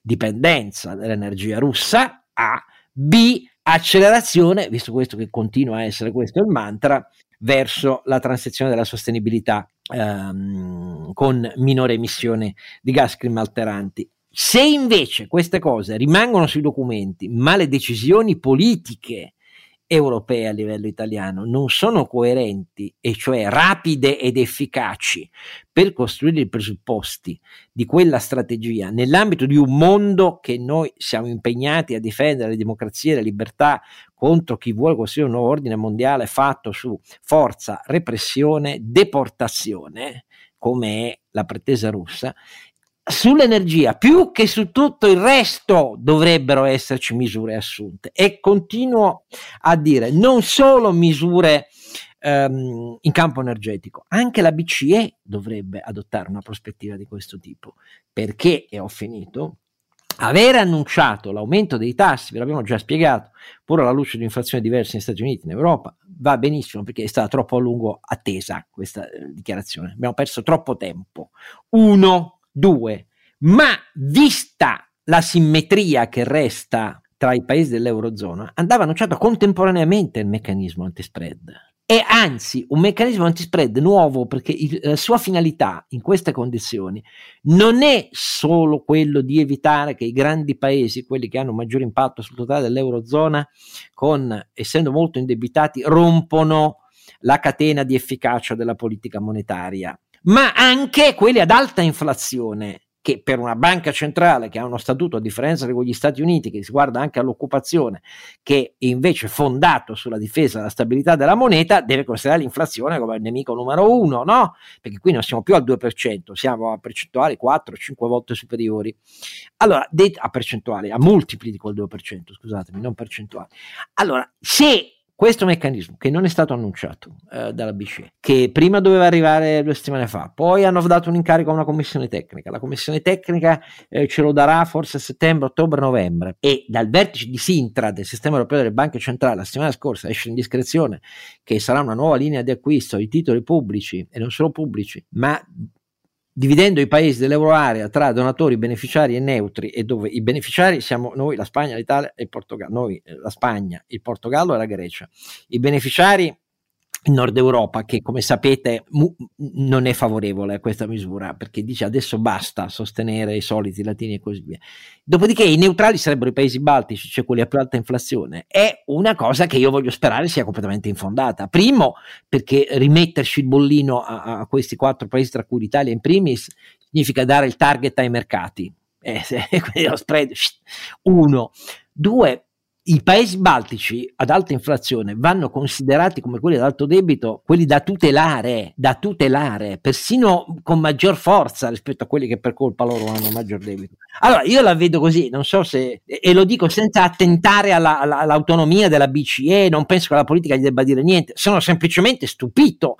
dipendenza dell'energia russa, A, B, accelerazione, visto questo che continua a essere questo il mantra, verso la transizione della sostenibilità ehm, con minore emissione di gas climalteranti. Se invece queste cose rimangono sui documenti, ma le decisioni politiche europee a livello italiano non sono coerenti, e cioè rapide ed efficaci per costruire i presupposti di quella strategia nell'ambito di un mondo che noi siamo impegnati a difendere, le democrazie e le libertà, contro chi vuole costruire un nuovo ordine mondiale fatto su forza, repressione, deportazione, come è la pretesa russa. Sull'energia più che su tutto il resto dovrebbero esserci misure assunte, e continuo a dire non solo misure ehm, in campo energetico, anche la B C E dovrebbe adottare una prospettiva di questo tipo, perché, e ho finito, aver annunciato l'aumento dei tassi, ve l'abbiamo già spiegato, pure alla luce di inflazione diversa negli Stati Uniti e in Europa, va benissimo, perché è stata troppo a lungo attesa questa eh, dichiarazione, abbiamo perso troppo tempo, uno Due, ma vista la simmetria che resta tra i paesi dell'Eurozona, andava annunciato contemporaneamente il meccanismo antispread, e anzi un meccanismo antispread nuovo, perché il, la sua finalità in queste condizioni non è solo quello di evitare che i grandi paesi, quelli che hanno maggior impatto sul totale dell'Eurozona, con, essendo molto indebitati, rompono la catena di efficacia della politica monetaria, ma anche quelli ad alta inflazione che per una banca centrale che ha uno statuto, a differenza di quegli Stati Uniti, che si guarda anche all'occupazione, che è invece fondato sulla difesa della stabilità della moneta, deve considerare l'inflazione come il nemico numero uno, no? Perché qui non siamo più al due per cento, siamo a percentuali quattro cinque volte superiori. Allora, de- a percentuali, a multipli di quel due per cento, scusatemi, non percentuali. Allora, se questo meccanismo, che non è stato annunciato eh, dalla B C E, che prima doveva arrivare due settimane fa, poi hanno dato un incarico a una commissione tecnica, la commissione tecnica eh, ce lo darà forse a settembre, ottobre, novembre, e dal vertice di Sintra del sistema europeo delle banche centrali la settimana scorsa esce in discrezione che sarà una nuova linea di acquisto di titoli pubblici, e non solo pubblici, ma dividendo i paesi dell'euroarea tra donatori, beneficiari e neutri, e dove i beneficiari siamo noi, la Spagna, l'Italia e il Portogallo, noi, la Spagna, il Portogallo e la Grecia, i beneficiari in Nord Europa, che come sapete mu- non è favorevole a questa misura, perché dice adesso basta sostenere i soliti latini e così via, dopodiché i neutrali sarebbero i paesi baltici, cioè quelli a più alta inflazione. È una cosa che io voglio sperare sia completamente infondata, primo perché rimetterci il bollino a, a questi quattro paesi, tra cui l'Italia in primis, significa dare il target ai mercati, eh, se, quindi lo spread uno, due, i paesi baltici ad alta inflazione vanno considerati come quelli ad alto debito, quelli da tutelare, da tutelare, persino con maggior forza rispetto a quelli che per colpa loro hanno maggior debito. Allora io la vedo così, non so se, e lo dico senza attentare alla, alla, all'autonomia della B C E, non penso che la politica gli debba dire niente, sono semplicemente stupito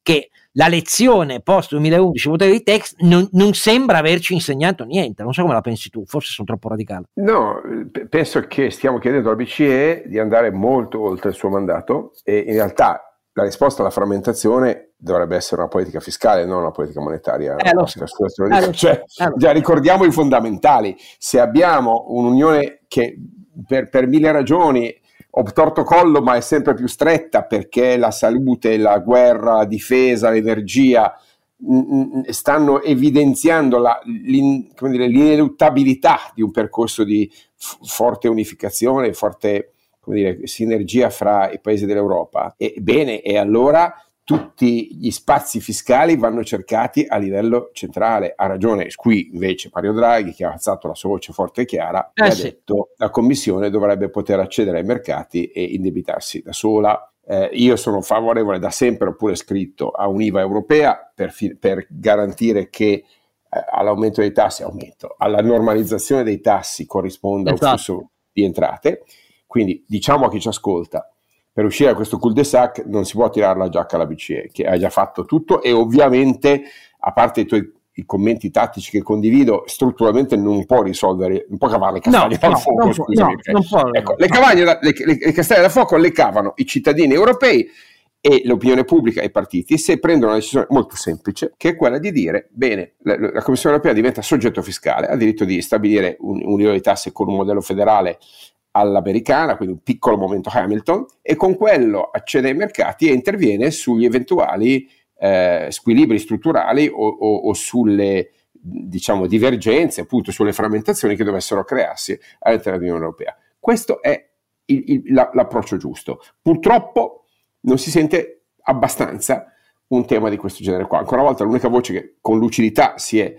che la lezione post duemilaundici potere di text non, non sembra averci insegnato niente. Non so come la pensi tu, forse sono troppo radicale. No, penso che stiamo chiedendo alla B C E di andare molto oltre il suo mandato, e in realtà la risposta alla frammentazione dovrebbe essere una politica fiscale, non una politica monetaria. Eh, lo so. eh, cioè, eh, già ricordiamo i fondamentali. Se abbiamo un'unione che per, per mille ragioni obtorto collo, ma è sempre più stretta, perché la salute, la guerra, la difesa, l'energia mh, stanno evidenziando la, come dire, l'ineluttabilità di un percorso di f- forte unificazione, forte, come dire, sinergia fra i paesi dell'Europa. E, bene, e allora tutti gli spazi fiscali vanno cercati a livello centrale. Ha ragione qui invece Mario Draghi, che ha alzato la sua voce forte e chiara, eh, e sì. ha detto la Commissione dovrebbe poter accedere ai mercati e indebitarsi da sola. Eh, io sono favorevole da sempre, oppure scritto, a un'I V A europea per, fi- per garantire che eh, all'aumento dei tassi, aumento, alla normalizzazione dei tassi corrisponda esatto. un flusso di entrate. Quindi diciamo a chi ci ascolta, per uscire da questo cul-de-sac non si può tirare la giacca alla B C E, che ha già fatto tutto, e ovviamente, a parte i tuoi i commenti tattici che condivido, strutturalmente non può risolvere, non può cavare le castagne no, dal no, fuoco. Scusami, no, può, ecco, no. le, cavagne, le, le, le castagne dal fuoco le cavano i cittadini europei e l'opinione pubblica e i partiti, se prendono una decisione molto semplice, che è quella di dire, bene, la, la Commissione europea diventa soggetto fiscale, ha diritto di stabilire un, un livello di tasse con un modello federale all'americana, quindi un piccolo momento Hamilton, e con quello accede ai mercati e interviene sugli eventuali eh, squilibri strutturali o, o, o sulle, diciamo, divergenze, appunto sulle frammentazioni che dovessero crearsi all'interno dell'Unione Europea. Questo è il, il, la, l'approccio giusto. Purtroppo non si sente abbastanza un tema di questo genere qua. Ancora una volta l'unica voce che con lucidità si è,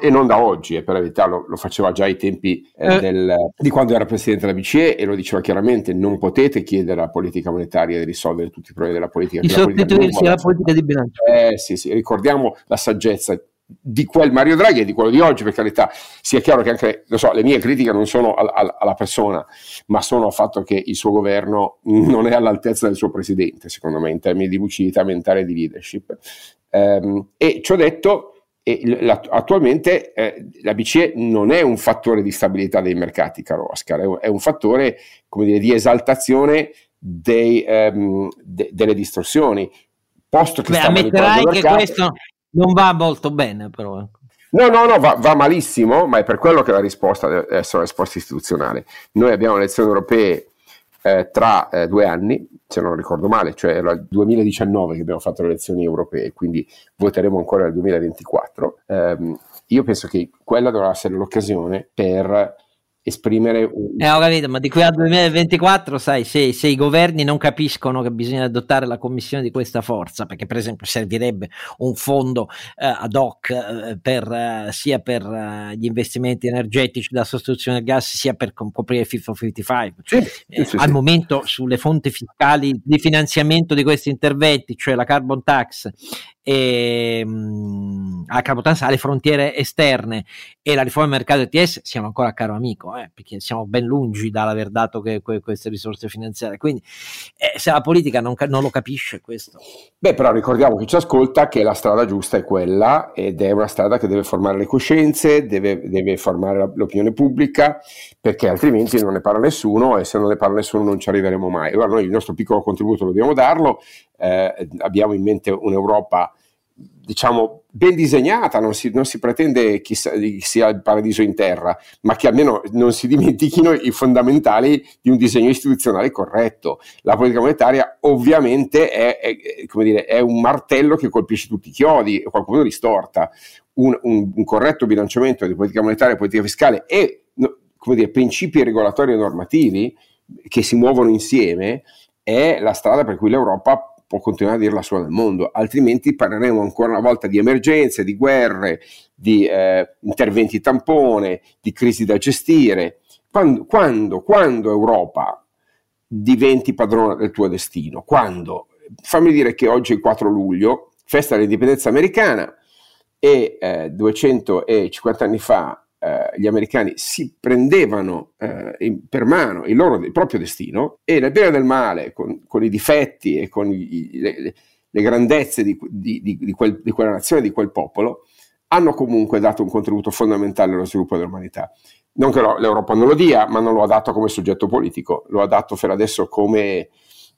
e non da oggi, e per evitarlo lo faceva già ai tempi eh, eh. Del, di quando era presidente della B C E, e lo diceva chiaramente, non potete chiedere alla politica monetaria di risolvere tutti i problemi della politica. Di sostituirsi alla politica di bilancio. Eh sì, sì, ricordiamo la saggezza di quel Mario Draghi e di quello di oggi, per carità, sia chiaro che anche, lo so, le mie critiche non sono al, al, alla persona, ma sono al fatto che il suo governo non è all'altezza del suo presidente, secondo me, in termini di lucidità mentale e di leadership. Um, e ciò detto, e la, attualmente eh, la B C E non è un fattore di stabilità dei mercati, caro Oscar, è, è un fattore, come dire, di esaltazione dei, um, de, delle distorsioni. Posto che Beh, ammetterai che mercato, questo... non va molto bene, però. No, no, no, va, va malissimo, ma è per quello che la risposta deve essere una risposta istituzionale. Noi abbiamo le elezioni europee eh, tra eh, due anni, se non ricordo male, cioè era il duemiladiciannove che abbiamo fatto le elezioni europee, quindi voteremo ancora nel duemilaventiquattro. Eh, io penso che quella dovrà essere l'occasione per esprimere un... Eh, ho capito, ma di qui al duemilaventiquattro, sai, se, se i governi non capiscono che bisogna adottare la commissione di questa forza, perché per esempio servirebbe un fondo eh, ad hoc eh, per, eh, sia per eh, gli investimenti energetici, la sostituzione del gas, sia per coprire cinquanta cinquantacinque. Sì, sì, eh, sì, al sì. momento sulle fonti fiscali di finanziamento di questi interventi, cioè la carbon tax e mh, a Capotanza, alle frontiere esterne, e la riforma del mercato E T S, siamo ancora caro amico, eh, perché siamo ben lungi dall'aver dato che, que, queste risorse finanziarie. Quindi eh, se la politica non, non lo capisce questo. Beh, però ricordiamo chi ci ascolta che la strada giusta è quella, ed è una strada che deve formare le coscienze, deve, deve formare l'opinione pubblica, perché altrimenti non ne parla nessuno, e se non ne parla nessuno non ci arriveremo mai. Allora noi il nostro piccolo contributo lo dobbiamo darlo. Eh, abbiamo in mente un'Europa, diciamo, ben disegnata, non si, non si pretende che sia il paradiso in terra, ma che almeno non si dimentichino i fondamentali di un disegno istituzionale corretto. La politica monetaria ovviamente è, è, come dire, è un martello che colpisce tutti i chiodi, qualcuno ristorta. Un, un, un corretto bilanciamento di politica monetaria e politica fiscale e, come dire, principi regolatori e normativi che si muovono insieme è la strada per cui l'Europa può continuare a dire la sua nel mondo, altrimenti parleremo ancora una volta di emergenze, di guerre, di eh, interventi tampone, di crisi da gestire. Quando, quando, quando Europa diventi padrona del tuo destino? Quando? Fammi dire che oggi è il quattro luglio, festa dell'indipendenza americana, e eh, duecentocinquanta anni fa eh, gli americani si prendevano eh, in, per mano il loro il proprio destino, e nel bene e nel male, con, con i difetti e con i, le, le grandezze di, di, di, di, quel, di quella nazione, di quel popolo, hanno comunque dato un contributo fondamentale allo sviluppo dell'umanità. Non che l'Europa non lo dia, ma non lo ha dato come soggetto politico, lo ha dato fino adesso come...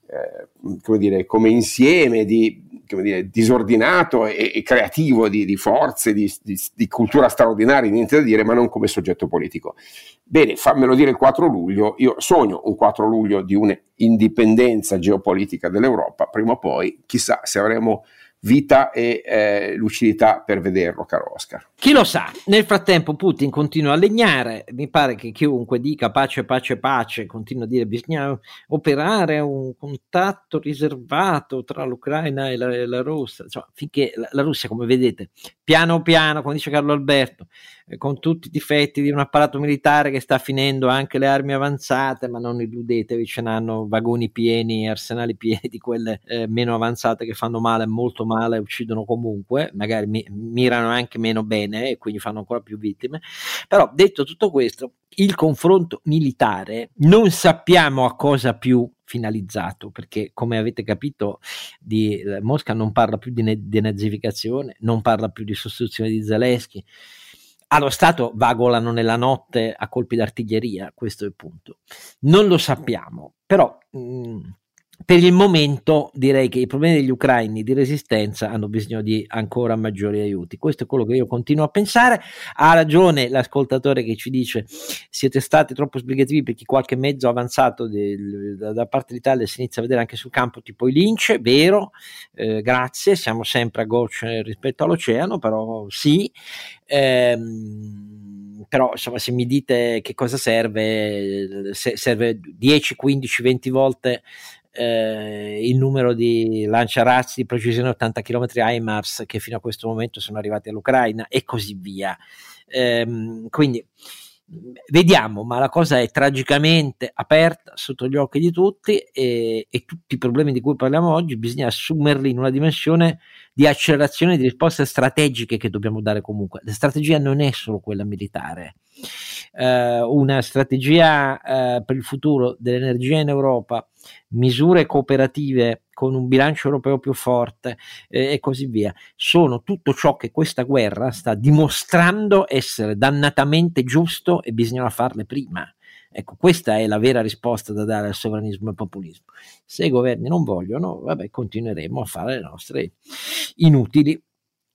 Eh, come dire, come insieme di, come dire, disordinato e, e creativo di, di forze, di, di, di cultura straordinaria, niente da dire, ma non come soggetto politico. Bene, fammelo dire il quattro luglio, io sogno un quattro luglio di un'indipendenza geopolitica dell'Europa, prima o poi, chissà se avremo vita e eh, lucidità per vederlo, caro Oscar. Chi lo sa? Nel frattempo Putin continua a legnare, mi pare che chiunque dica pace, pace, pace, continua a dire bisogna operare un contatto riservato tra l'Ucraina e la, e la Russia, insomma, finché la, la Russia, come vedete, piano piano, come dice Carlo Alberto, eh, con tutti i difetti di un apparato militare che sta finendo anche le armi avanzate, ma non illudetevi, ce n'hanno vagoni pieni, arsenali pieni di quelle eh, meno avanzate che fanno male, molto male, male, uccidono comunque, magari mi, mirano anche meno bene e quindi fanno ancora più vittime. Però detto tutto questo, il confronto militare non sappiamo a cosa più finalizzato, perché come avete capito di eh, Mosca non parla più di ne- denazificazione, non parla più di sostituzione di Zelensky. Allo Stato vagolano nella notte a colpi d'artiglieria, questo è il punto. Non lo sappiamo, però... Mh, per il momento direi che i problemi degli ucraini di resistenza hanno bisogno di ancora maggiori aiuti. Questo è quello che io continuo a pensare. Ha ragione l'ascoltatore che ci dice siete stati troppo sbrigativi, perché qualche mezzo avanzato del, da, da parte dell'Italia si inizia a vedere anche sul campo, tipo i Lince, vero, eh, grazie, siamo sempre a gocce rispetto all'oceano, però sì. Ehm, però insomma, se mi dite che cosa serve, se serve dieci, quindici, venti volte eh, il numero di lanciarazzi di precisione ottanta chilometri HIMARS che fino a questo momento sono arrivati all'Ucraina, e così via. Ehm, quindi vediamo, ma la cosa è tragicamente aperta sotto gli occhi di tutti, e, e tutti i problemi di cui parliamo oggi bisogna assumerli in una dimensione di accelerazione di risposte strategiche che dobbiamo dare comunque. La strategia non è solo quella militare, eh, una strategia eh, per il futuro dell'energia in Europa, misure cooperative con un bilancio europeo più forte eh, e così via, sono tutto ciò che questa guerra sta dimostrando essere dannatamente giusto, e bisognava farle prima. Ecco, questa è la vera risposta da dare al sovranismo e al populismo. Se i governi non vogliono, vabbè, continueremo a fare le nostre inutili,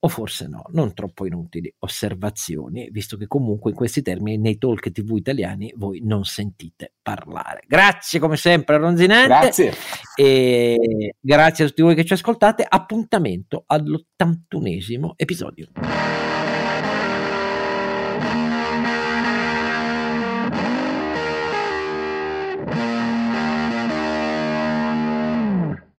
o forse no, non troppo inutili, osservazioni, visto che comunque in questi termini nei talk tivù italiani voi non sentite parlare. Grazie come sempre a Rocinante. Grazie. E grazie a tutti voi che ci ascoltate. Appuntamento all'ottantunesimo episodio.